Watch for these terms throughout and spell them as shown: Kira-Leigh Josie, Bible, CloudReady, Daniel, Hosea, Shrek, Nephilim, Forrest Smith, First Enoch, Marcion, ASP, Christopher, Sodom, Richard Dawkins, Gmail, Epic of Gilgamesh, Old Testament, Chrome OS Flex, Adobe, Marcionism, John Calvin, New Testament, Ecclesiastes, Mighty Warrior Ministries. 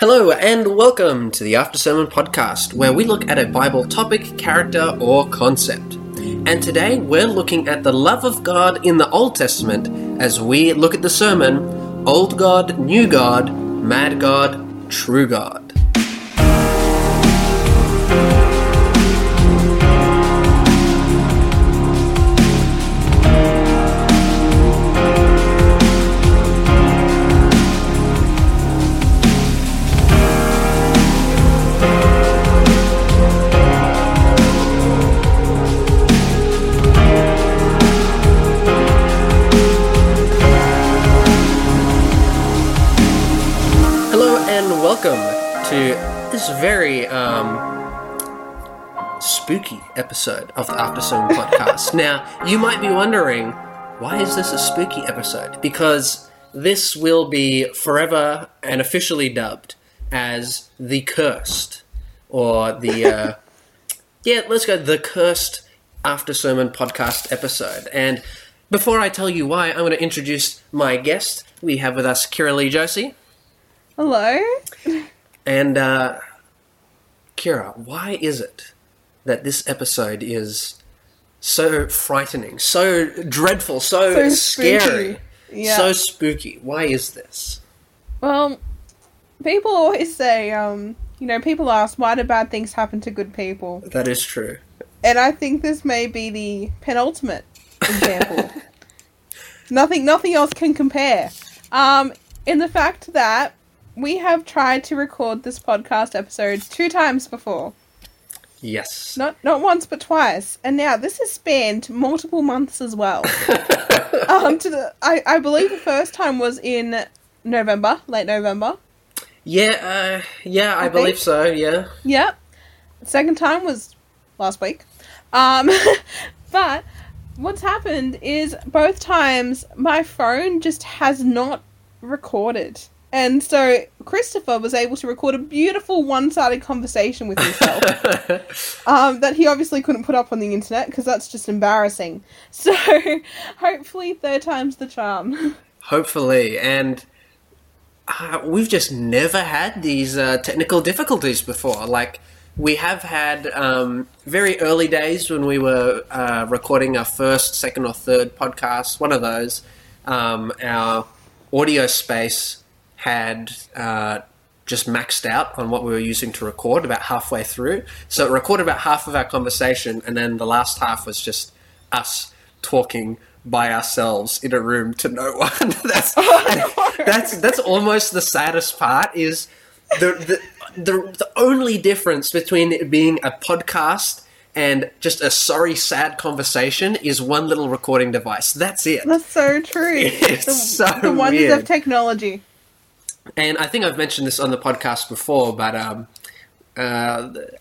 Hello and welcome to the After Sermon podcast, where we look at a Bible topic, character, or concept. And today we're looking at the love of God in the Old Testament as we look at the sermon, Old God, New God, Mad God, True God. Spooky episode of the After Sermon podcast. Now, you might be wondering, why is this a spooky episode? Because this will be forever and officially dubbed as The Cursed, or the, The Cursed After Sermon podcast episode. And before I tell you why, I'm going to introduce my guest. We have with us Kira-Leigh Josie. Hello. And, Kira, why is it that this episode is so frightening, so dreadful, so scary, yeah. So spooky? Why is this? Well, people always say, people ask, why do bad things happen to good people? That is true. And I think this may be the penultimate example. Nothing else can compare. In the fact that we have tried to record this podcast episode 2 times before. Yes. Not once, but twice. And now this has spanned multiple months as well. I believe the first time was in November, late November. Yeah, I believe so, yeah. Yep. The second time was last week. But what's happened is both times my phone just has not recorded. And so Christopher was able to record a beautiful one-sided conversation with himself that he obviously couldn't put up on the internet because that's just embarrassing. So hopefully 3rd time's the charm. Hopefully. And we've just never had these technical difficulties before. Like, we have had very early days when we were recording our first, second or third podcast, one of those, our audio space had just maxed out on what we were using to record about halfway through. So it recorded about half of our conversation, and then the last half was just us talking by ourselves in a room to no one. That's almost the saddest part, is the only difference between it being a podcast and just a sorry, sad conversation is one little recording device. That's it. That's so true. It's the wonders weird of technology. And I think I've mentioned this on the podcast before, but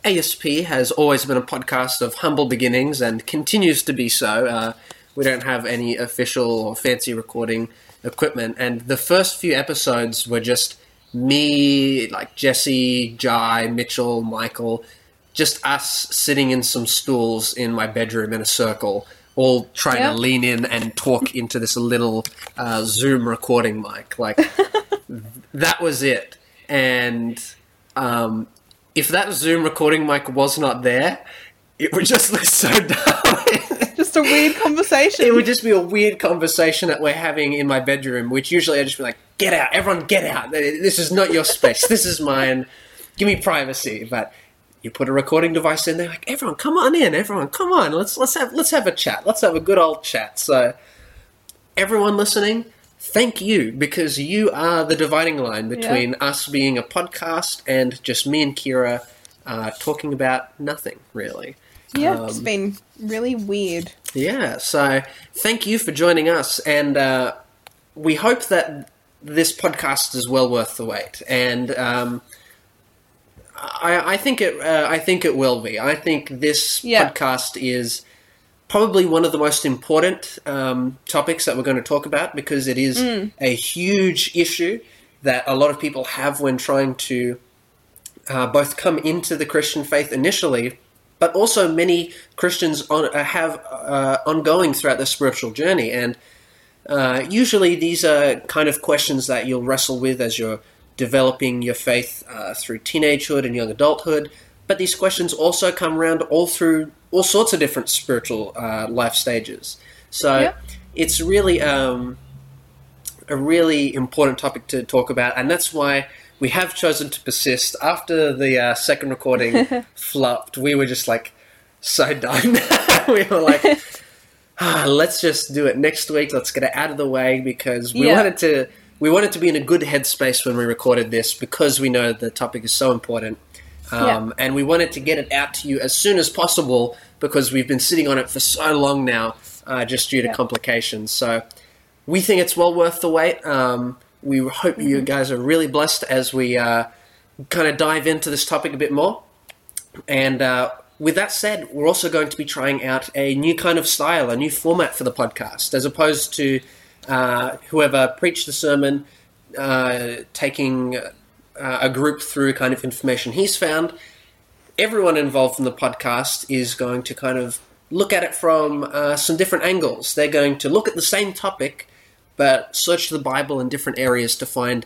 ASP has always been a podcast of humble beginnings and continues to be so. We don't have any official or fancy recording equipment. And the first few episodes were just me, like Jesse, Jai, Mitchell, Michael, just us sitting in some stools in my bedroom in a circle, all trying to lean in and talk into this little Zoom recording mic. Like, that was it. And if that Zoom recording mic was not there, it would just look so dumb. Just a weird conversation. It would just be a weird conversation that we're having in my bedroom, which usually I'd just be like, get out, everyone get out. This is not your space. This is mine. Give me privacy. But you put a recording device in there, like, everyone, come on in. Everyone, come on. Let's have a chat. Let's have a good old chat. So everyone listening, thank you, because you are the dividing line between us being a podcast and just me and Kira talking about nothing, really. Yeah, it's been really weird. Yeah, so thank you for joining us, and we hope that this podcast is well worth the wait. And I think it will be. I think this podcast is probably one of the most important topics that we're going to talk about, because it is a huge issue that a lot of people have when trying to both come into the Christian faith initially, but also many Christians have ongoing throughout their spiritual journey. And usually these are kind of questions that you'll wrestle with as you're developing your faith through teenagehood and young adulthood. But these questions also come around all through all sorts of different spiritual life stages. So it's really a really important topic to talk about, and that's why we have chosen to persist. After the second recording flopped, we were just like so done. We were like, let's just do it next week. Let's get it out of the way, because we wanted to be in a good headspace when we recorded this, because we know the topic is so important. And we wanted to get it out to you as soon as possible, because we've been sitting on it for so long now, just due to complications. So we think it's well worth the wait. We hope you guys are really blessed as we kind of dive into this topic a bit more. And with that said, we're also going to be trying out a new kind of style, a new format for the podcast, as opposed to whoever preached the sermon taking a group through kind of information he's found. Everyone involved in the podcast is going to kind of look at it from some different angles. They're going to look at the same topic, but search the Bible in different areas to find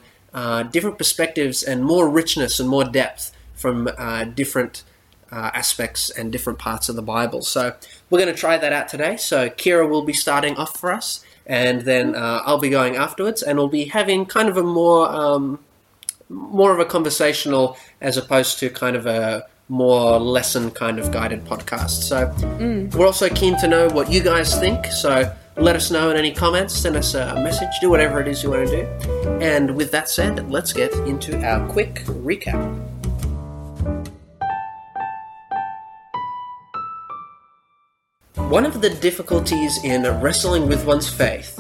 different perspectives and more richness and more depth from different aspects and different parts of the Bible. So we're going to try that out today. So Kira will be starting off for us, and then I'll be going afterwards, and we'll be having kind of a more of a conversational as opposed to kind of a more lesson kind of guided podcast. So we're also keen to know what you guys think. So let us know in any comments, send us a message, do whatever it is you want to do. And with that said, let's get into our quick recap. One of the difficulties in wrestling with one's faith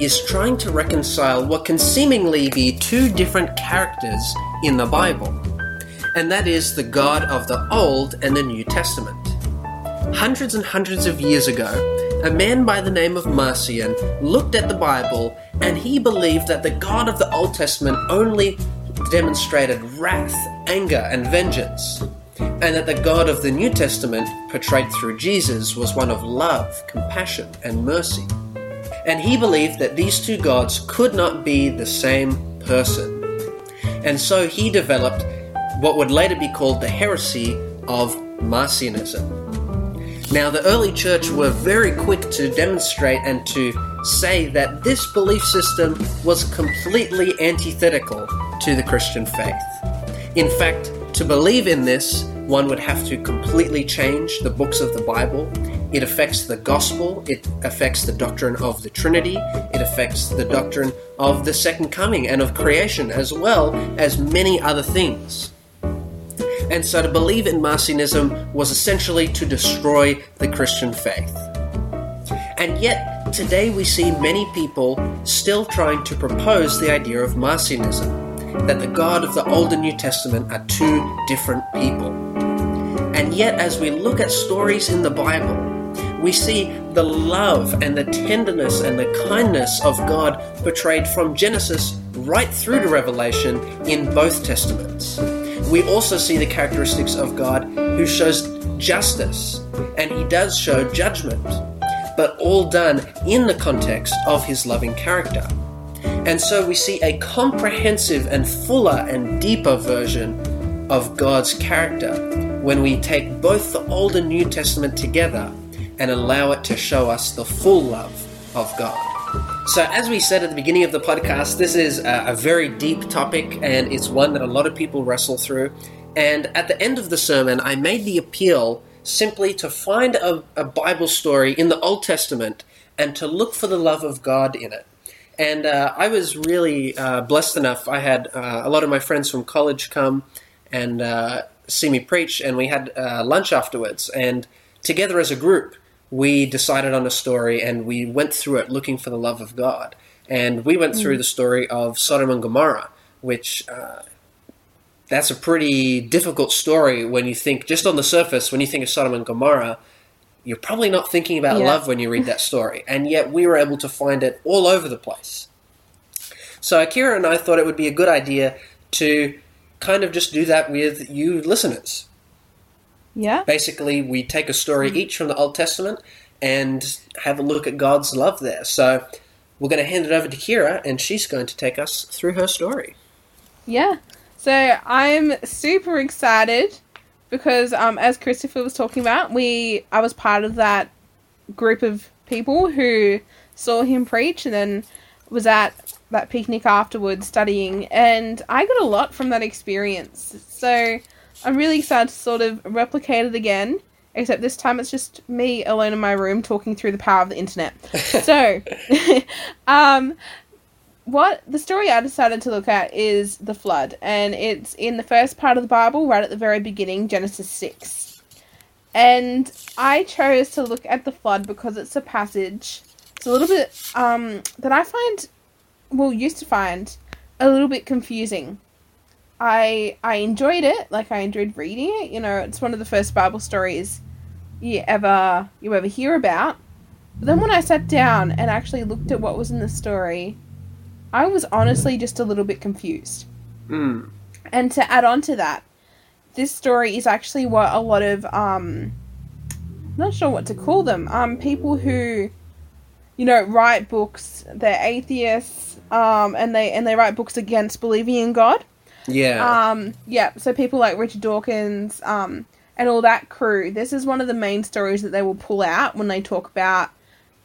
is trying to reconcile what can seemingly be two different characters in the Bible, and that is the God of the Old and the New Testament. Hundreds and hundreds of years ago, a man by the name of Marcion looked at the Bible, and he believed that the God of the Old Testament only demonstrated wrath, anger, and vengeance, and that the God of the New Testament, portrayed through Jesus, was one of love, compassion, and mercy. And he believed that these two gods could not be the same person. And so he developed what would later be called the heresy of Marcionism. Now, the early church were very quick to demonstrate and to say that this belief system was completely antithetical to the Christian faith. In fact, to believe in this, one would have to completely change the books of the Bible. It affects the gospel, it affects the doctrine of the Trinity, it affects the doctrine of the second coming and of creation, as well as many other things. And so to believe in Marcionism was essentially to destroy the Christian faith. And yet, today we see many people still trying to propose the idea of Marcionism, that the God of the Old and New Testament are two different people. And yet, as we look at stories in the Bible, we see the love and the tenderness and the kindness of God portrayed from Genesis right through to Revelation in both Testaments. We also see the characteristics of God who shows justice, and he does show judgment, but all done in the context of his loving character. And so we see a comprehensive and fuller and deeper version of God's character when we take both the Old and New Testament together and allow it to show us the full love of God. So as we said at the beginning of the podcast, this is a very deep topic, and it's one that a lot of people wrestle through. And at the end of the sermon, I made the appeal simply to find a Bible story in the Old Testament and to look for the love of God in it. And I was really blessed enough. I had a lot of my friends from college come and see me preach, and we had lunch afterwards. And together as a group, we decided on a story, and we went through it looking for the love of God. And we went through the story of Sodom and Gomorrah, which that's a pretty difficult story when you think, just on the surface, when you think of Sodom and Gomorrah, you're probably not thinking about love when you read that story. And yet we were able to find it all over the place. So Kira and I thought it would be a good idea to kind of just do that with you listeners. Yeah. Basically, we take a story each from the Old Testament and have a look at God's love there. So we're going to hand it over to Kira, and she's going to take us through her story. Yeah. So I'm super excited because, as Christopher was talking about, I was part of that group of people who saw him preach and then was at that picnic afterwards studying, and I got a lot from that experience. So I'm really excited to sort of replicate it again, except this time it's just me alone in my room talking through the power of the internet. So, the story I decided to look at is the flood, and it's in the first part of the Bible, right at the very beginning, Genesis 6. And I chose to look at the flood because it's a passage, it's a little bit, that I find, well, used to find, a little bit confusing. I enjoyed it, like I enjoyed reading it, you know, it's one of the first Bible stories you ever hear about. But then when I sat down and actually looked at what was in the story, I was honestly just a little bit confused. Mm. And to add on to that, this story is actually what a lot of, I'm not sure what to call them, people who, you know, write books, they're atheists, and they write books against believing in God. Yeah. So people like Richard Dawkins, and all that crew, this is one of the main stories that they will pull out when they talk about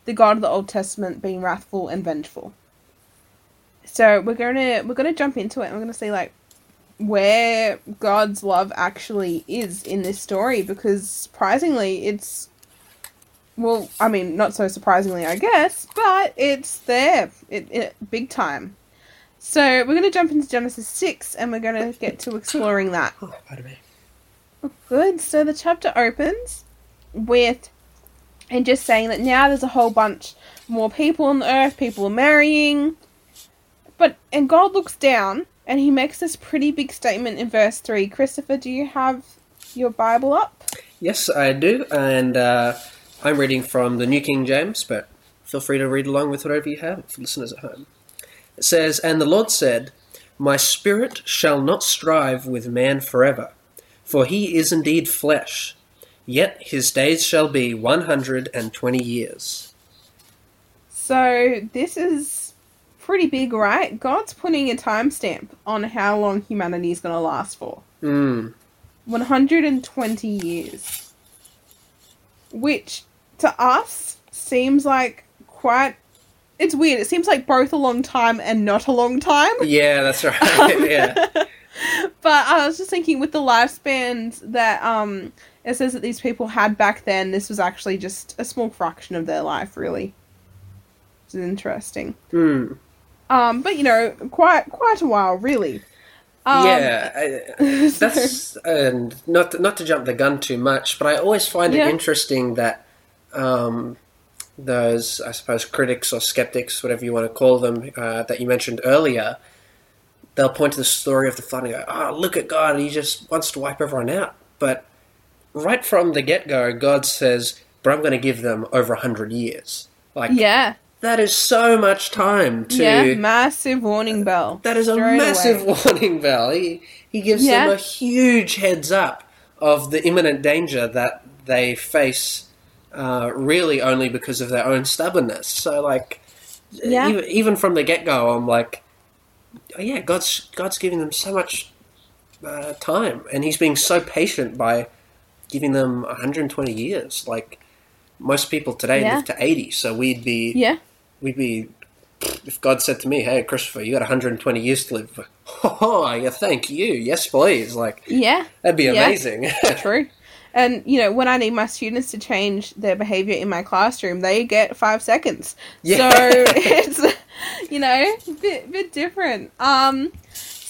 the God of the Old Testament being wrathful and vengeful. So we're gonna jump into it, and we're gonna see like where God's love actually is in this story, because surprisingly not so surprisingly, I guess, but it's there. It big time. So we're going to jump into Genesis 6, and we're going to get to exploring that. Oh, pardon me. Oh, good. So the chapter opens with, and just saying that now there's a whole bunch more people on the earth, people are marrying, and God looks down, and he makes this pretty big statement in verse 3. Christopher, do you have your Bible up? Yes, I do, and I'm reading from the New King James, but feel free to read along with whatever you have for listeners at home. It says, "And the Lord said, My spirit shall not strive with man forever, for he is indeed flesh, yet his days shall be 120 years. So this is pretty big, right? God's putting a timestamp on how long humanity is going to last for. 120 years. Which, to us, seems like quite... It's weird. It seems like both a long time and not a long time. Yeah, that's right. Yeah. But I was just thinking, with the lifespans that it says that these people had back then, this was actually just a small fraction of their life, really. Which is interesting. Mm. But, you know, quite a while, really. That's... not to jump the gun too much, but I always find it interesting that... those, I suppose, critics or skeptics, whatever you want to call them, that you mentioned earlier, they'll point to the story of the flood and go, oh, look at God, he just wants to wipe everyone out. But right from the get-go, God says, but I'm going to give them over 100 years. Like, yeah, that is so much time to... Yeah, massive warning bell. That is a massive warning bell. He gives them a huge heads up of the imminent danger that they face, really only because of their own stubbornness. So, like, even from the get-go, I'm like, oh, yeah, God's giving them so much time, and he's being so patient by giving them 120 years. Like, most people today live to 80, so we'd be, if God said to me, hey, Christopher, you got 120 years to live, oh, yeah, thank you, yes, please. Like, that'd be amazing. True. And, you know, when I need my students to change their behaviour in my classroom, they get 5 seconds. Yeah. So it's, you know, a bit different. So,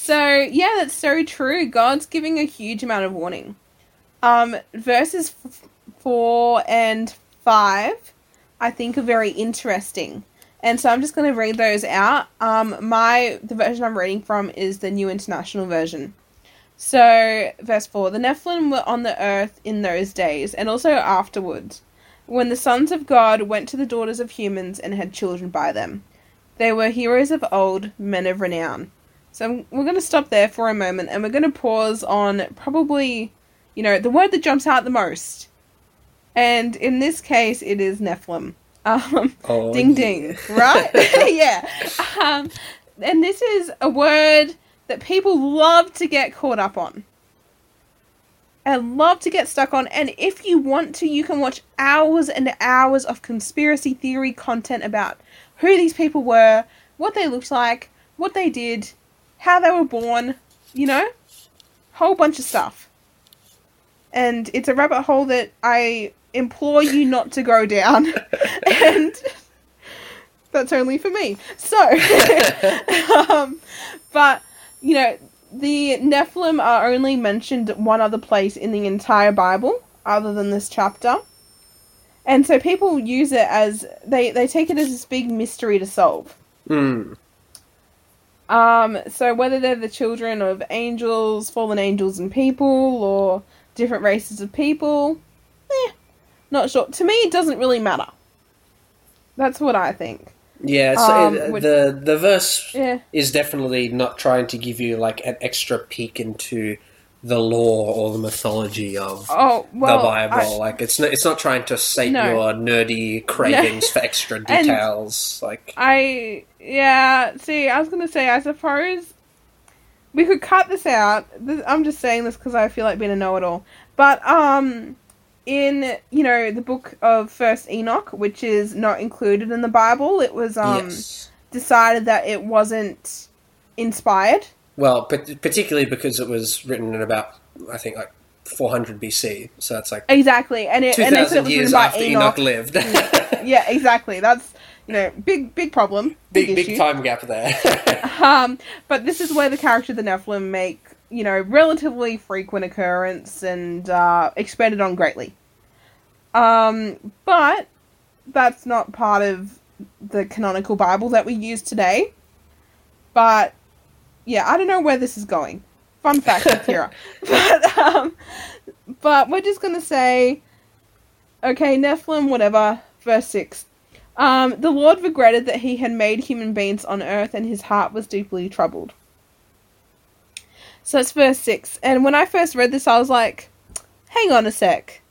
that's so true. God's giving a huge amount of warning. Verses 4 and 5, I think, are very interesting. And so I'm just going to read those out. The version I'm reading from is the New International Version. So, verse 4, the Nephilim were on the earth in those days, and also afterward, when the sons of God went to the daughters of humans and had children by them. They were heroes of old, men of renown. So, we're going to stop there for a moment, and we're going to pause on probably, you know, the word that jumps out the most. And in this case, it is Nephilim. Ding, ding, right? Yeah. And this is a word that people love to get caught up on. And love to get stuck on. And if you want to, you can watch hours and hours of conspiracy theory content about who these people were, what they looked like, what they did, how they were born, you know? Whole bunch of stuff. And it's a rabbit hole that I implore you not to go down. And that's only for me. So, but, you know, the Nephilim are only mentioned one other place in the entire Bible, other than this chapter. And so people use it as, they take it as this big mystery to solve. Mm. So whether they're the children of angels, fallen angels and people, or different races of people, not sure. To me, it doesn't really matter. That's what I think. Yeah, so the verse is definitely not trying to give you, like, an extra peek into the lore or the mythology of the Bible. It's not trying to sate your nerdy cravings for extra details. And like I was going to say, I suppose we could cut this out. I'm just saying this because I feel like being a know-it-all. But, in, you know, the book of First Enoch, which is not included in the Bible, it was decided that it wasn't inspired. Well, particularly because it was written in about, I think, like 400 BC. So that's like exactly, and it 2,000 years after Enoch lived. Yeah, exactly. That's, you know, big problem, big time gap there. But this is where the character of the Nephilim make, you know, relatively frequent occurrence and expanded on greatly. But that's not part of the canonical Bible that we use today. But, yeah, I don't know where this is going. Fun fact with Kira. But we're just going to say, okay, Nephilim, whatever, verse 6. The Lord regretted that he had made human beings on earth, and his heart was deeply troubled. So it's verse 6. And when I first read this, I was like, hang on a sec.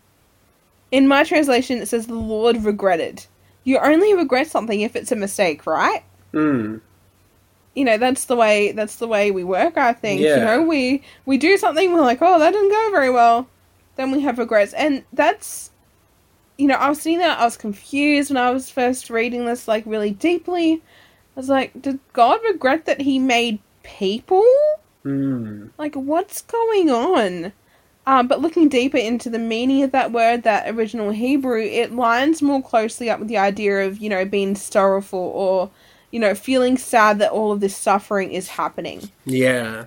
In my translation, it says, the Lord regretted. You only regret something if it's a mistake, right? Mm. You know, that's the way we work, I think. Yeah. You know, we do something, we're like, oh, that didn't go very well. Then we have regrets. And that's, you know, I was seeing that, I was confused when I was first reading this, like, really deeply. I was like, did God regret that he made people? Like, what's going on? But looking deeper into the meaning of that word, that original Hebrew, it lines more closely up with the idea of, you know, being sorrowful or, you know, feeling sad that all of this suffering is happening. Yeah.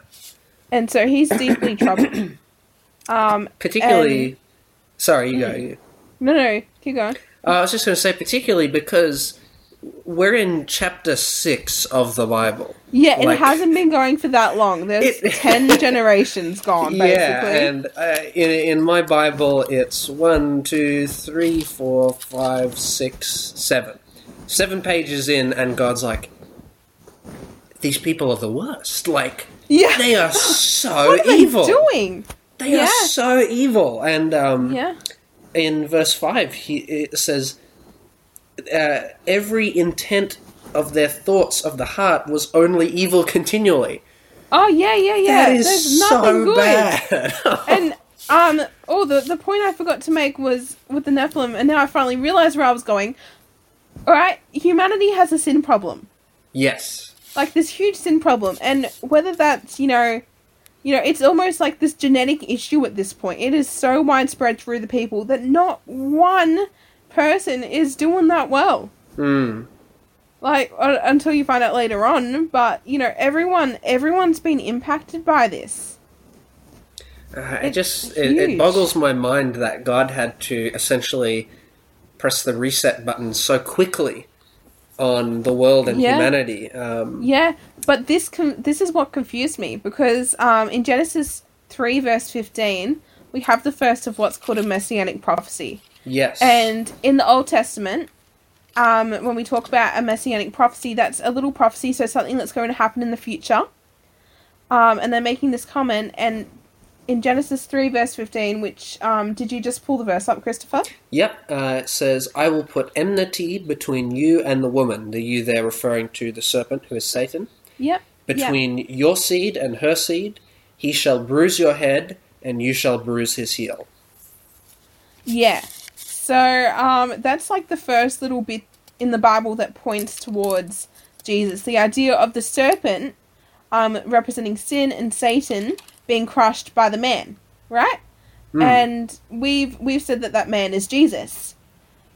And so he's deeply troubled. Sorry, you go. You. No, keep going. I was just going to say, particularly because we're in chapter 6 of the Bible. Yeah, like, it hasn't been going for that long. There's 10 generations gone, basically. Yeah, and in my Bible, it's 1, 2, 3, 4, 5, 6, 7. 7 pages in, and God's like, these people are the worst. Like, they are so what are evil. They doing? They are so evil. And in verse 5, it says, every intent of their thoughts of the heart was only evil continually. Oh, yeah. That is there's nothing so good. Bad. And, the point I forgot to make was with the Nephilim, and now I finally realized where I was going. All right, humanity has a sin problem. Yes. Like, this huge sin problem, and whether that's, you know, it's almost like this genetic issue at this point. It is so widespread through the people that not one person is doing that well. Like, until you find out later on, but, you know, everyone's been impacted by this. It boggles my mind that God had to essentially press the reset button so quickly on the world and humanity. But this is what confused me, because in Genesis 3, verse 15, we have the first of what's called a messianic prophecy. Yes. And in the Old Testament, when we talk about a messianic prophecy, that's a little prophecy, so something that's going to happen in the future. And they're making this comment, and in Genesis 3, verse 15, which, did you just pull the verse up, Christopher? Yep. It says, I will put enmity between you and the woman, the you there referring to the serpent, who is Satan. Yep. between your seed and her seed. He shall bruise your head, and you shall bruise his heel. Yeah. So that's like the first little bit in the Bible that points towards Jesus. The idea of the serpent representing sin and Satan being crushed by the man, right? Mm. And we've said that man is Jesus.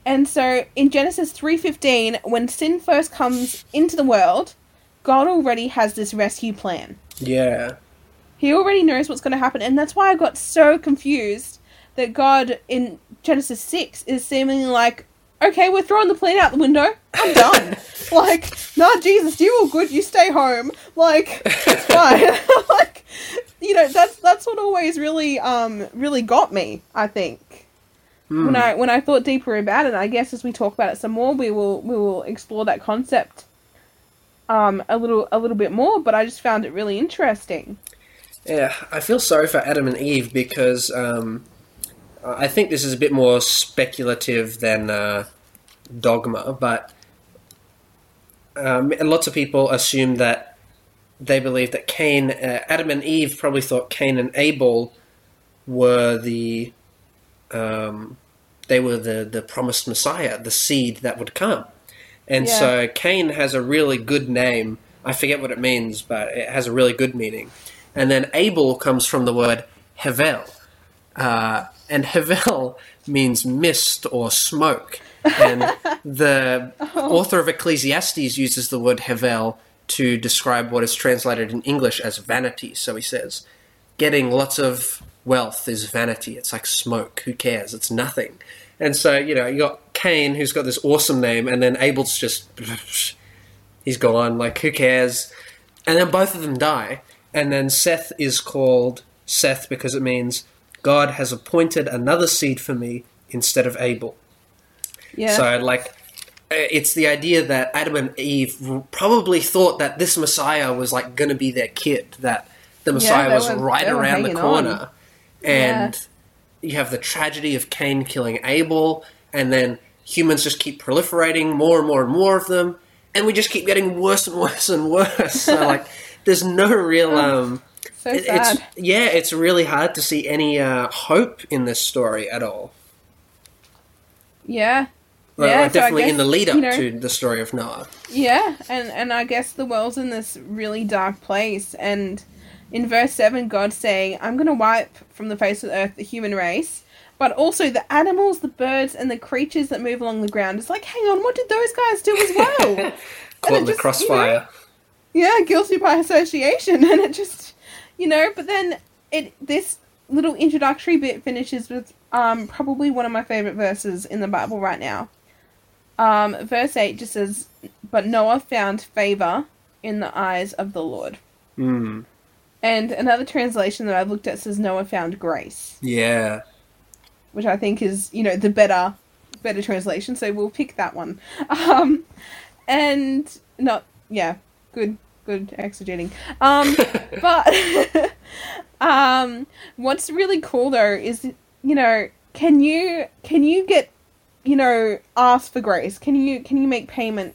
And so in Genesis 3:15, when sin first comes into the world, God already has this rescue plan. Yeah. He already knows what's going to happen. And that's why I got so confused that God in Genesis 6 is seemingly like, okay, we're throwing the plane out the window. I'm done. Like, nah, Jesus, you all good. You stay home. Like, it's fine. Like, you know, that's what always really, really got me, I think. Mm. When I thought deeper about it, I guess as we talk about it some more, we will explore that concept, a little bit more. But I just found it really interesting. Yeah, I feel sorry for Adam and Eve because I think this is a bit more speculative than dogma, but and lots of people assume that they believe that Adam and Eve probably thought Cain and Abel were the promised Messiah, the seed that would come. And so Cain has a really good name. I forget what it means, but it has a really good meaning. And then Abel comes from the word hevel. And hevel means mist or smoke. And the author of Ecclesiastes uses the word hevel to describe what is translated in English as vanity. So he says, getting lots of wealth is vanity. It's like smoke. Who cares? It's nothing. And so, you know, you got Cain, who's got this awesome name, and then Abel's just, he's gone. Like, who cares? And then both of them die. And then Seth is called Seth because it means God has appointed another seed for me instead of Abel. Yeah. So, like, it's the idea that Adam and Eve probably thought that this Messiah was, like, going to be their kid, that the Messiah was right around the corner. Yeah. And you have the tragedy of Cain killing Abel, and then humans just keep proliferating more and more and more of them, and we just keep getting worse and worse and worse. So, like... There's no real, so sad. It's really hard to see any hope in this story at all. Yeah. Well, yeah, definitely so guess, in the lead up to the story of Noah. Yeah, and I guess the world's in this really dark place. And in verse 7, God's saying, I'm going to wipe from the face of the earth the human race, but also the animals, the birds, and the creatures that move along the ground. It's like, hang on, what did those guys do as well? Caught in the crossfire. Yeah, guilty by association, and it just, but then this little introductory bit finishes with probably one of my favourite verses in the Bible right now. Verse 8 just says, but Noah found favour in the eyes of the Lord. Mm. And another translation that I've looked at says Noah found grace. Yeah. Which I think is, the better translation, so we'll pick that one. Good exegeting. But what's really cool though is, can you get, ask for grace? Can you make payment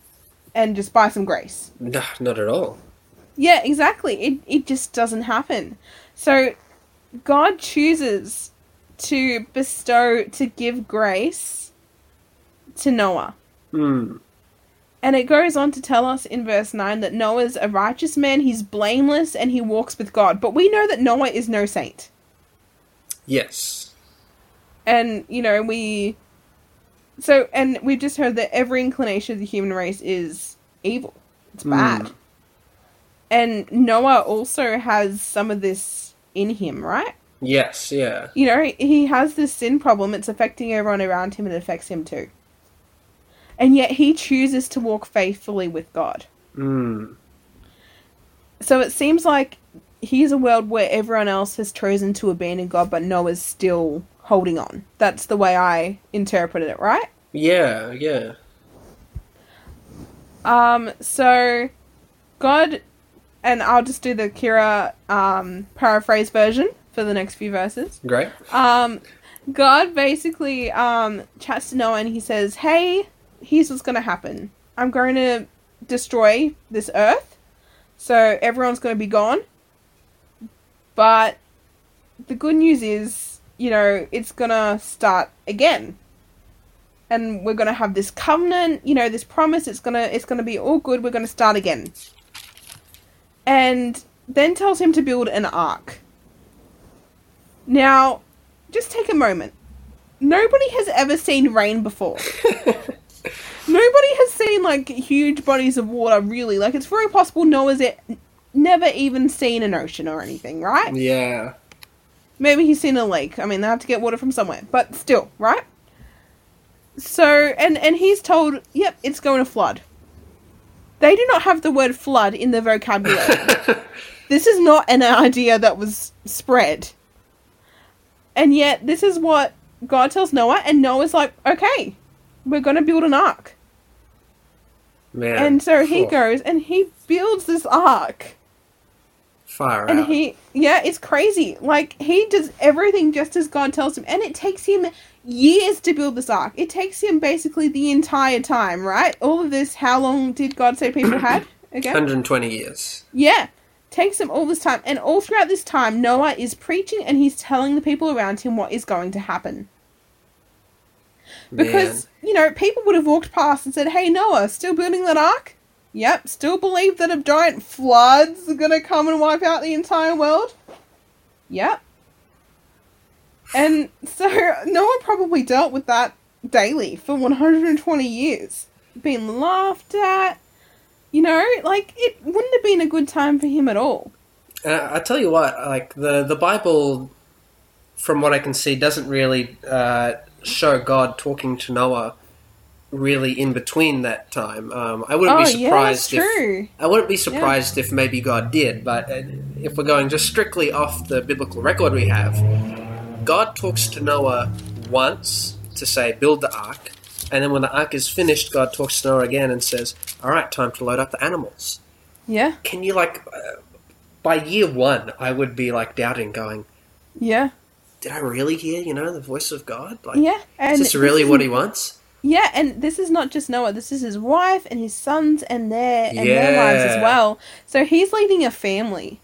and just buy some grace? No, not at all. Yeah, exactly. It just doesn't happen. So God chooses to give grace to Noah. Hmm. And it goes on to tell us in verse 9 that Noah's a righteous man, he's blameless, and he walks with God. But we know that Noah is no saint. Yes. And, and we've just heard that every inclination of the human race is evil. It's bad. Mm. And Noah also has some of this in him, right? Yes, yeah. He has this sin problem. It's affecting everyone around him, and it affects him too. And yet he chooses to walk faithfully with God. Mm. So it seems like he's a world where everyone else has chosen to abandon God, but Noah's still holding on. That's the way I interpreted it, right? Yeah, yeah. So God, and I'll just do the Kira paraphrase version for the next few verses. Great. God basically chats to Noah and he says, hey... Here's what's going to happen. I'm going to destroy this earth. So everyone's going to be gone. But the good news is, you know, it's going to start again. And we're going to have this covenant, you know, this promise. It's going to be all good. We're going to start again. And then tells him to build an ark. Now, just take a moment. Nobody has ever seen rain before. Nobody has seen, like, huge bodies of water, really. Like, it's very possible Noah's never even seen an ocean or anything, right? Yeah. Maybe he's seen a lake. I mean, they have to get water from somewhere. But still, right? So, and he's told, yep, it's going to flood. They do not have the word flood in their vocabulary. This is not an idea that was spread. And yet, this is what God tells Noah, and Noah's like, okay, we're going to build an ark. Man. And so he goes, and he builds this ark. Far out. And it's crazy. Like, he does everything just as God tells him, and it takes him years to build this ark. It takes him basically the entire time, right? All of this, how long did God say people had? Again? 120 years. Yeah. Takes him all this time, and all throughout this time, Noah is preaching and he's telling the people around him what is going to happen. Because, you know, people would have walked past and said, hey, Noah, still building that ark? Yep, still believe that a giant flood's going to come and wipe out the entire world? Yep. And so Noah probably dealt with that daily for 120 years. Being laughed at. You know, like, it wouldn't have been a good time for him at all. I tell you what, like, the Bible, from what I can see, doesn't really show God talking to Noah really in between that time. I wouldn't be surprised if maybe God did, but if we're going just strictly off the biblical record we have, God talks to Noah once to say, build the ark. And then when the ark is finished, God talks to Noah again and says, all right, time to load up the animals. Yeah. Can you, like, by year one, I would be, like, doubting, going, yeah, did I really hear, you know, the voice of God? Like, yeah. And is this really what he wants? Yeah, and this is not just Noah. This is his wife and his sons and their wives as well. So he's leading a family.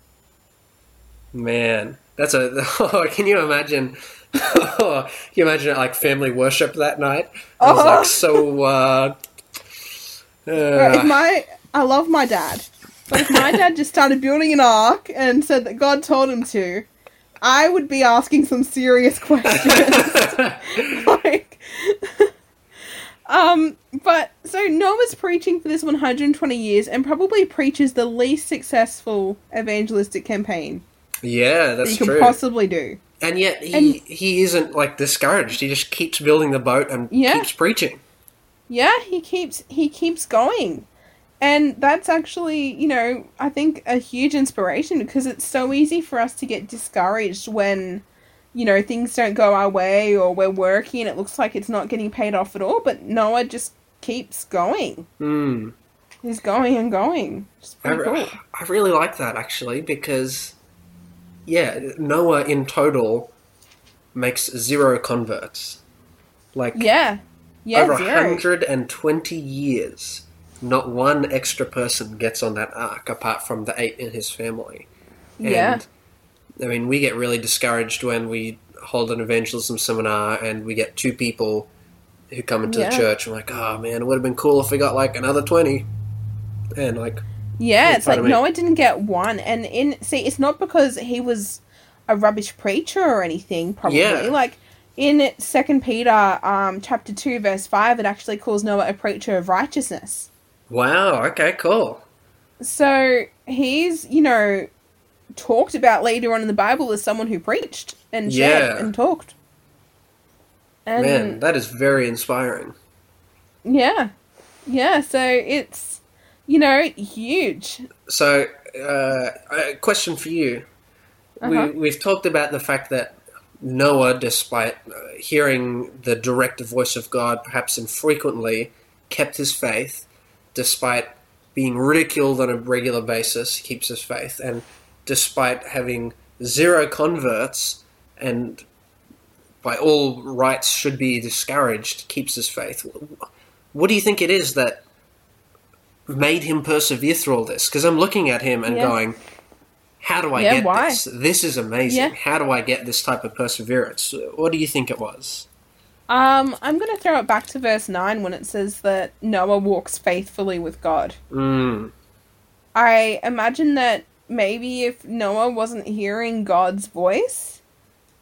Man, that's can you imagine... Can you imagine it, like, family worship that night? I was like, so, I love my dad. But if my dad just started building an ark and said that God told him to, I would be asking some serious questions. But, so Noah's preaching for this 120 years and probably preaches the least successful evangelistic campaign. Yeah, that's true. You can possibly do. And yet he isn't, like, discouraged. He just keeps building the boat and keeps preaching. Yeah, he keeps going. And that's actually, you know, I think a huge inspiration, because it's so easy for us to get discouraged when, you know, things don't go our way or we're working and it looks like it's not getting paid off at all. But Noah just keeps going. Mm. He's going and going. It's pretty cool. I really like that, actually, because... yeah, Noah in total makes 0 converts. Like, over 120 years, not one extra person gets on that ark apart from the 8 in his family. Yeah. And, I mean, we get really discouraged when we hold an evangelism seminar and we get 2 people who come into the church. I'm like, oh, man, it would have been cool if we got, like, another 20. And, like... yeah, it's like Noah didn't get one, it's not because he was a rubbish preacher or anything. Probably, like in 2 Peter, chapter 2, verse 5, it actually calls Noah a preacher of righteousness. Wow. Okay. Cool. So he's, you know, talked about later on in the Bible as someone who preached and shared and talked. And man, that is very inspiring. Yeah. Yeah. So it's. You know, huge. So, a question for you. Uh-huh. We've talked about the fact that Noah, despite hearing the direct voice of God perhaps infrequently, kept his faith. Despite being ridiculed on a regular basis, he keeps his faith. And despite having 0 converts and by all rights should be discouraged, keeps his faith. What do you think it is that made him persevere through all this? Because I'm looking at him and going, how do I get this? This is amazing. Yeah. How do I get this type of perseverance? What do you think it was? I'm going to throw it back to verse 9 when it says that Noah walks faithfully with God. Mm. I imagine that maybe if Noah wasn't hearing God's voice,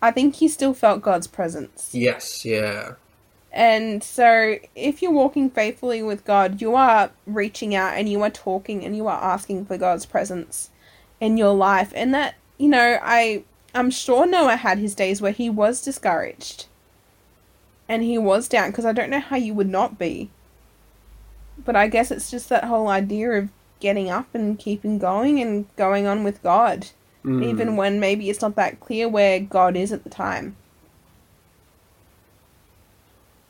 I think he still felt God's presence. Yes, yeah. And so if you're walking faithfully with God, you are reaching out and you are talking and you are asking for God's presence in your life. And that, you know, I'm sure Noah had his days where he was discouraged and he was down, because I don't know how you would not be. But I guess it's just that whole idea of getting up and keeping going and going on with God, even when maybe it's not that clear where God is at the time.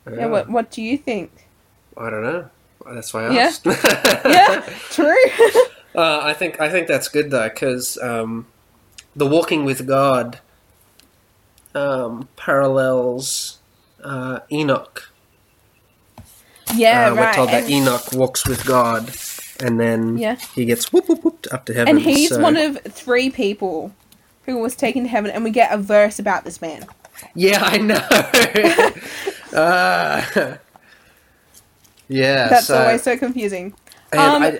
Yeah. Yeah, what do you think? I don't know. That's why I asked. Yeah, true. I think that's good, though, because the walking with God parallels Enoch. Yeah, right. We're told that Enoch walks with God, and then he gets whooped up to heaven. And he's one of three people who was taken to heaven, and we get a verse about this man. Yeah, I know. Yeah. That's always so confusing. I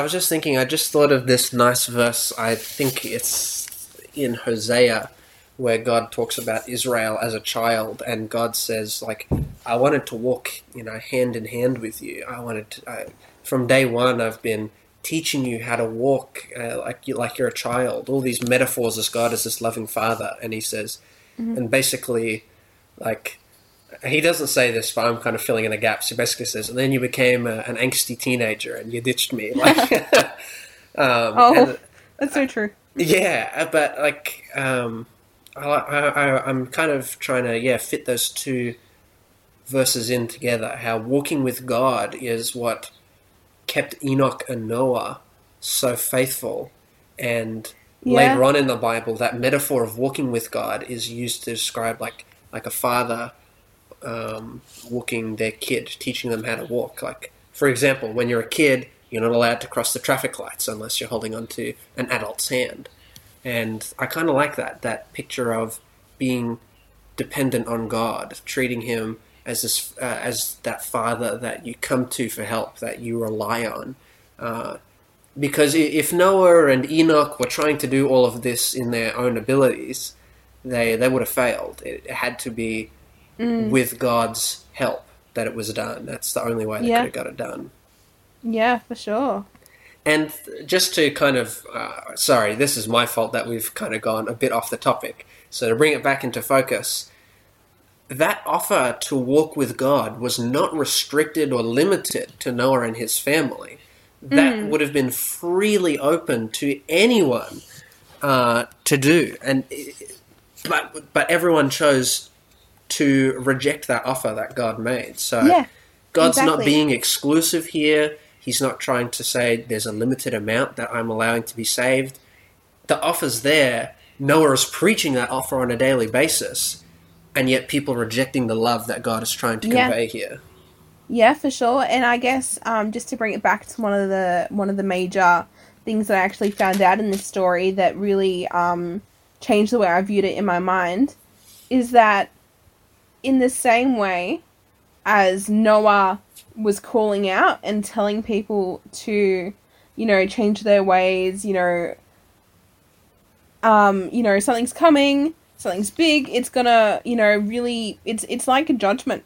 was just thinking, I just thought of this nice verse. I think it's in Hosea where God talks about Israel as a child, and God says, like, I wanted to walk, you know, hand in hand with you. I wanted to, from day one, I've been teaching you how to walk like you're a child. All these metaphors as God as this loving father. And he says, and basically, like, he doesn't say this, but I'm kind of filling in the gaps. He basically says, and then you became an angsty teenager and you ditched me. Like, that's so true. Yeah, but like, I'm kind of trying to, fit those two verses in together. How walking with God is what kept Enoch and Noah so faithful, and later on in the Bible, that metaphor of walking with God is used to describe like a father walking their kid, teaching them how to walk. Like, for example, when you're a kid, you're not allowed to cross the traffic lights unless you're holding onto an adult's hand. And I kind of like that picture of being dependent on God, treating him as this, as that father that you come to for help, that you rely on. Because if Noah and Enoch were trying to do all of this in their own abilities, they would have failed. It had to be with God's help that it was done. That's the only way they could have got it done. Yeah, for sure. And just to kind of, sorry, this is my fault that we've kind of gone a bit off the topic. So to bring it back into focus, that offer to walk with God was not restricted or limited to Noah and his family. That would have been freely open to anyone to do. And but everyone chose to reject that offer that God made. So God's not being exclusive here. He's not trying to say there's a limited amount that I'm allowing to be saved. The offer's there. Noah is preaching that offer on a daily basis, and yet people rejecting the love that God is trying to convey here. Yeah, for sure. And I guess just to bring it back to one of the major things that I actually found out in this story that really changed the way I viewed it in my mind is that in the same way as Noah was calling out and telling people to, you know, change their ways, you know, something's coming, something's big, it's gonna, you know, really, it's like a judgment.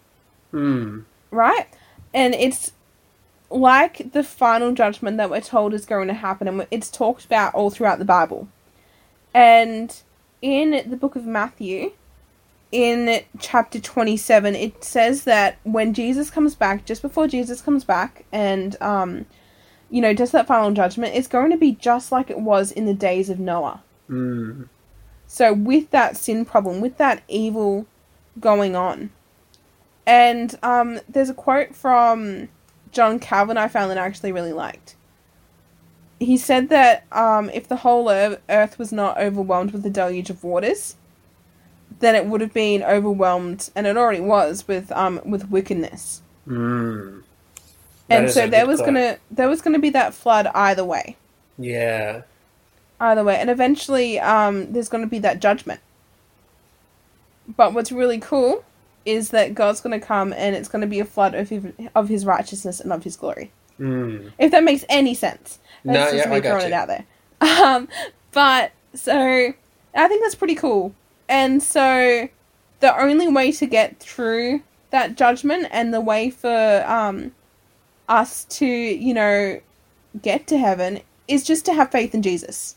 Hmm. Right? And it's like the final judgment that we're told is going to happen, and it's talked about all throughout the Bible. And in the book of Matthew, in chapter 27, it says that when Jesus comes back, just before Jesus comes back and, you know, does that final judgment, it's going to be just like it was in the days of Noah. Mm. So with that sin problem, with that evil going on. And there's a quote from John Calvin I found that I actually really liked. He said that if the whole earth was not overwhelmed with the deluge of waters, then it would have been overwhelmed, and it already was, with wickedness. Mm. And so that was gonna be that flood either way. Yeah. Either way, and eventually there's gonna be that judgment. But what's really cool is that God's gonna come and it's gonna be a flood of His righteousness and of His glory. Mm. If that makes any sense. That's just me throwing it out there. But so I think that's pretty cool. And so the only way to get through that judgment and the way for us to, you know, get to heaven is just to have faith in Jesus.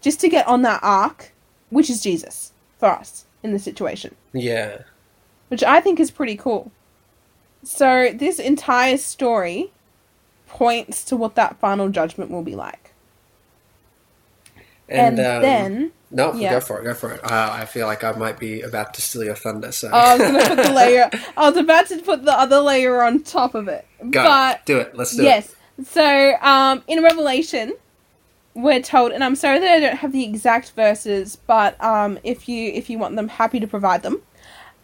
Just to get on that ark, which is Jesus for us in the situation. Yeah. Which I think is pretty cool. So this entire story points to what that final judgment will be like. And then... No, yeah. Go for it. I feel like I might be about to steal your thunder. So. I was about to put the other layer on top of it. Do it. Let's do it. Yes. So in Revelation, we're told, and I'm sorry that I don't have the exact verses, but if you want them, happy to provide them.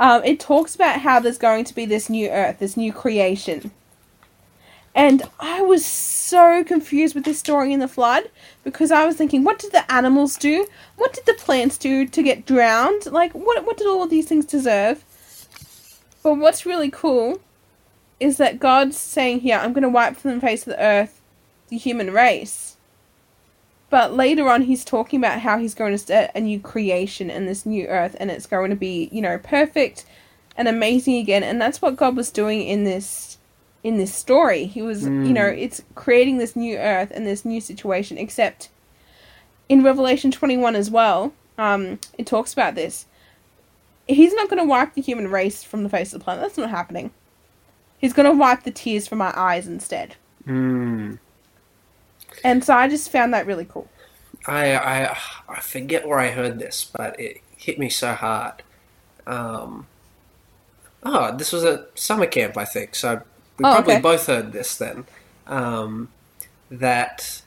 It talks about how there's going to be this new earth, this new creation. And I was so confused with this story in the flood because I was thinking, what did the animals do? What did the plants do to get drowned? Like, what did all of these things deserve? But what's really cool is that God's saying here, I'm going to wipe from the face of the earth the human race. But later on, he's talking about how he's going to start a new creation in this new earth and it's going to be, you know, perfect and amazing again. And that's what God was doing in this story. He was, you know, it's creating this new earth and this new situation, except in Revelation 21 as well, it talks about this. He's not going to wipe the human race from the face of the planet. That's not happening. He's going to wipe the tears from our eyes instead. Mm. And so I just found that really cool. I forget where I heard this, but it hit me so hard. This was at summer camp, I think, so... We both heard this then, that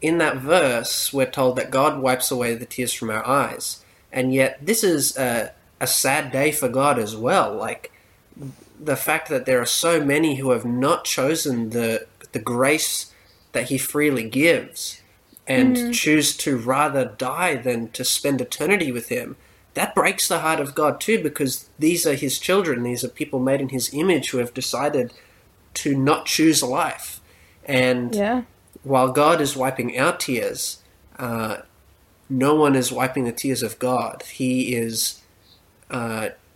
in that verse we're told that God wipes away the tears from our eyes, and yet this is a sad day for God as well. Like, the fact that there are so many who have not chosen the grace that He freely gives and choose to rather die than to spend eternity with Him, that breaks the heart of God too, because these are His children, these are people made in His image who have decided to not choose life. And while God is wiping our tears, no one is wiping the tears of God. He is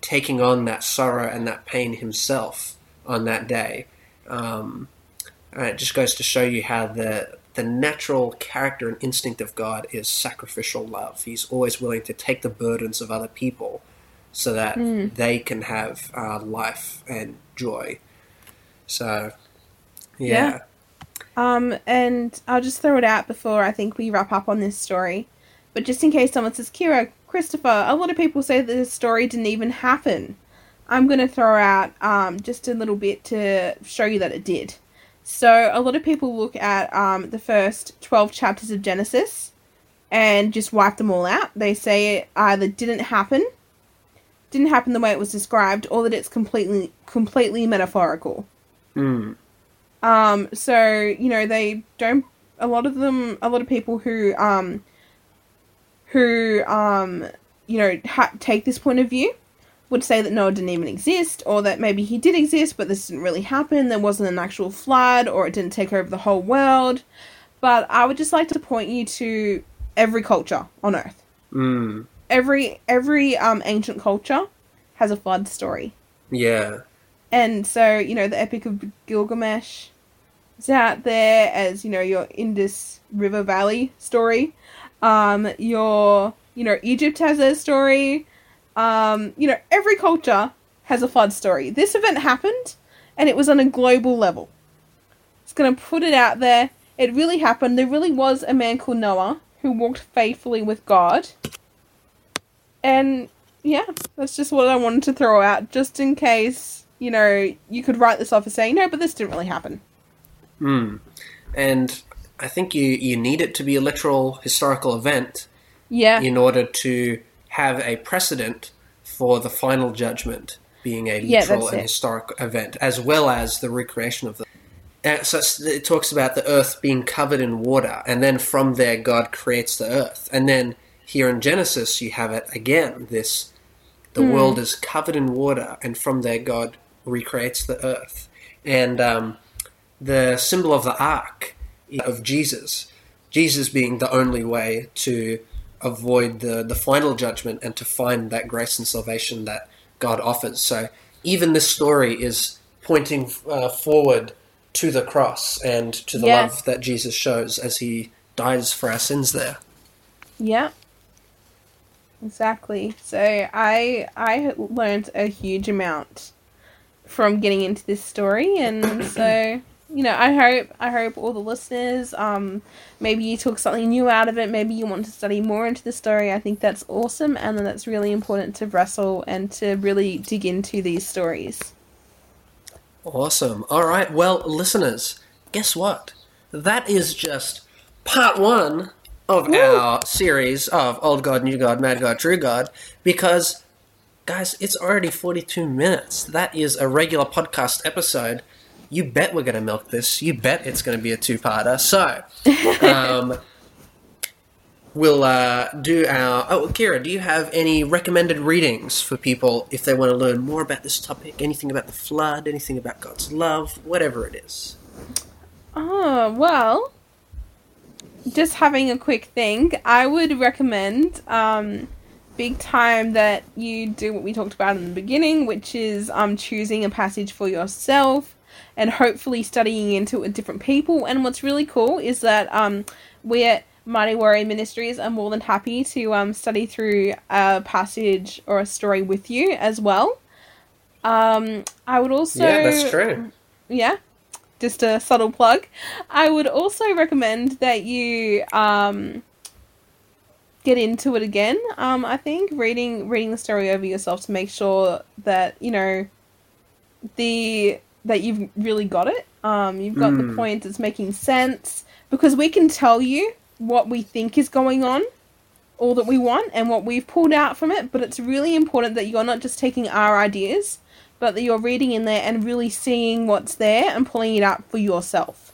taking on that sorrow and that pain Himself on that day. And it just goes to show you how the natural character and instinct of God is sacrificial love. He's always willing to take the burdens of other people so that they can have life and joy. So, yeah. And I'll just throw it out before I think we wrap up on this story. But just in case someone says, Kira, Christopher, a lot of people say that this story didn't even happen. I'm going to throw out just a little bit to show you that it did. So a lot of people look at the first 12 chapters of Genesis and just wipe them all out. They say it either didn't happen the way it was described, or that it's completely metaphorical. Mm. So, you know, they don't, a lot of people who take this point of view would say that Noah didn't even exist, or that maybe he did exist, but this didn't really happen. There wasn't an actual flood, or it didn't take over the whole world. But I would just like to point you to every culture on Earth. Mm. Every ancient culture has a flood story. Yeah. And so, you know, the Epic of Gilgamesh is out there as, you know, your Indus River Valley story. Egypt has their story. Every culture has a flood story. This event happened, and it was on a global level. It's going to put it out there. It really happened. There really was a man called Noah who walked faithfully with God. And, yeah, that's just what I wanted to throw out, just in case, you know, you could write this off as saying, no, but this didn't really happen. Mm. And I think you need it to be a literal historical event in order to have a precedent for the final judgment being a literal and historic event, as well as the recreation of the... So it talks about the earth being covered in water, and then from there God creates the earth. And then here in Genesis you have it again, the world is covered in water, and from there God recreates the earth. And the symbol of the ark of Jesus being the only way to avoid the final judgment and to find that grace and salvation that God offers. So even this story is pointing forward to the cross and to the love that Jesus shows as he dies for our sins there. Yeah, exactly. So I learned a huge amount from getting into this story, and so, you know, I hope all the listeners, maybe you took something new out of it, maybe you want to study more into the story. I think that's awesome, and that's really important to wrestle and to really dig into these stories. Awesome. All right. Well, listeners, guess what? That is just part one of our series of Old God, New God, Mad God, True God, because, guys, it's already 42 minutes. That is a regular podcast episode. You bet we're going to milk this. You bet it's going to be a two-parter. So, we'll do our... Oh, Kira, do you have any recommended readings for people if they want to learn more about this topic? Anything about the flood? Anything about God's love? Whatever it is. Oh, well, just having a quick think, I would recommend big time that you do what we talked about in the beginning, which is choosing a passage for yourself and hopefully studying into it with different people. And what's really cool is that we're... Mighty Warrior Ministries are more than happy to study through a passage or a story with you as well. I would also... Yeah, that's true. Yeah, just a subtle plug. I would also recommend that you get into it again, I think, reading the story over yourself to make sure that, you know, that you've really got it. You've got the point, it's making sense. Because we can tell you what we think is going on, all that we want, and what we've pulled out from it, but it's really important that you're not just taking our ideas, but that you're reading in there and really seeing what's there and pulling it out for yourself.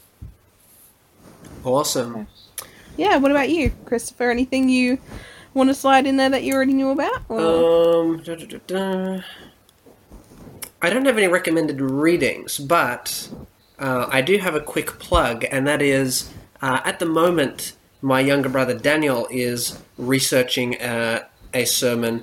Awesome. Yeah, what about you, Christopher? Anything you want to slide in there that you already knew about? Or? I don't have any recommended readings, but I do have a quick plug, and that is, at the moment... my younger brother Daniel is researching a sermon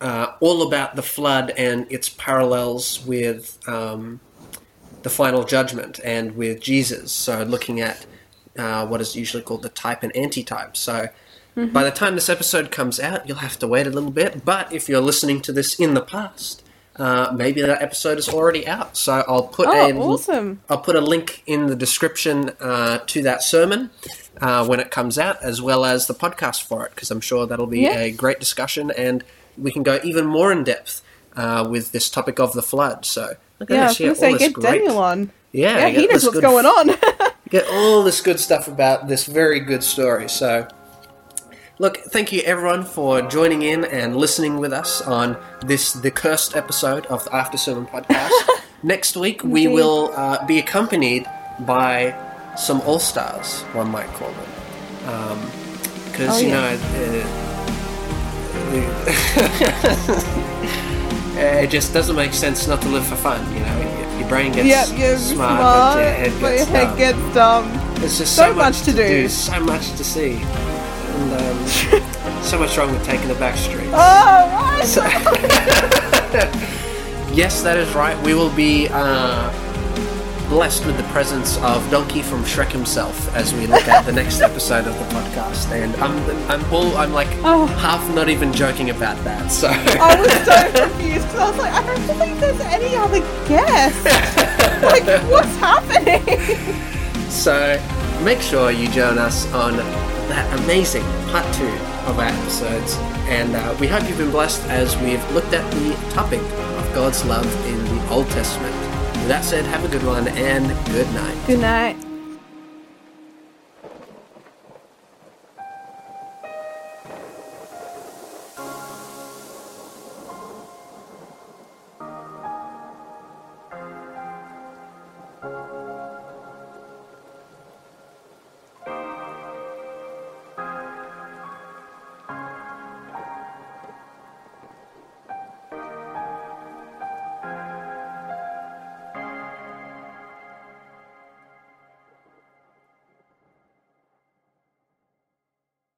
all about the flood and its parallels with the final judgment and with Jesus. So looking at what is usually called the type and antitype. So by the time this episode comes out, you'll have to wait a little bit. But if you're listening to this in the past, maybe that episode is already out. So I'll put a link in the description to that sermon when it comes out, as well as the podcast for it, because I'm sure that'll be a great discussion, and we can go even more in depth with this topic of the flood. So I'm going to share all this great... Daniel on. Yeah, he knows what's going on. Get all this good stuff about this very good story. So... look, thank you everyone for joining in and listening with us on this, the cursed episode of the After Sermon Podcast. Next week, we will be accompanied by some all-stars, one might call them. Because, it just doesn't make sense not to live for fun, you know. Your brain gets smart, but your head gets dumb. There's just so much to do, so much to see. And, so much wrong with taking the back street. Oh, what? Yes, that is right. We will be blessed with the presence of Donkey from Shrek himself as we look at the next episode of the podcast. And I'm half not even joking about that. So I was so confused because I was like, I don't think there's any other guest. Like, what's happening? So make sure you join us on that amazing part 2 of our episodes, and we hope you've been blessed as we've looked at the topic of God's love in the Old Testament. With that said, have a good one and good night. Good night.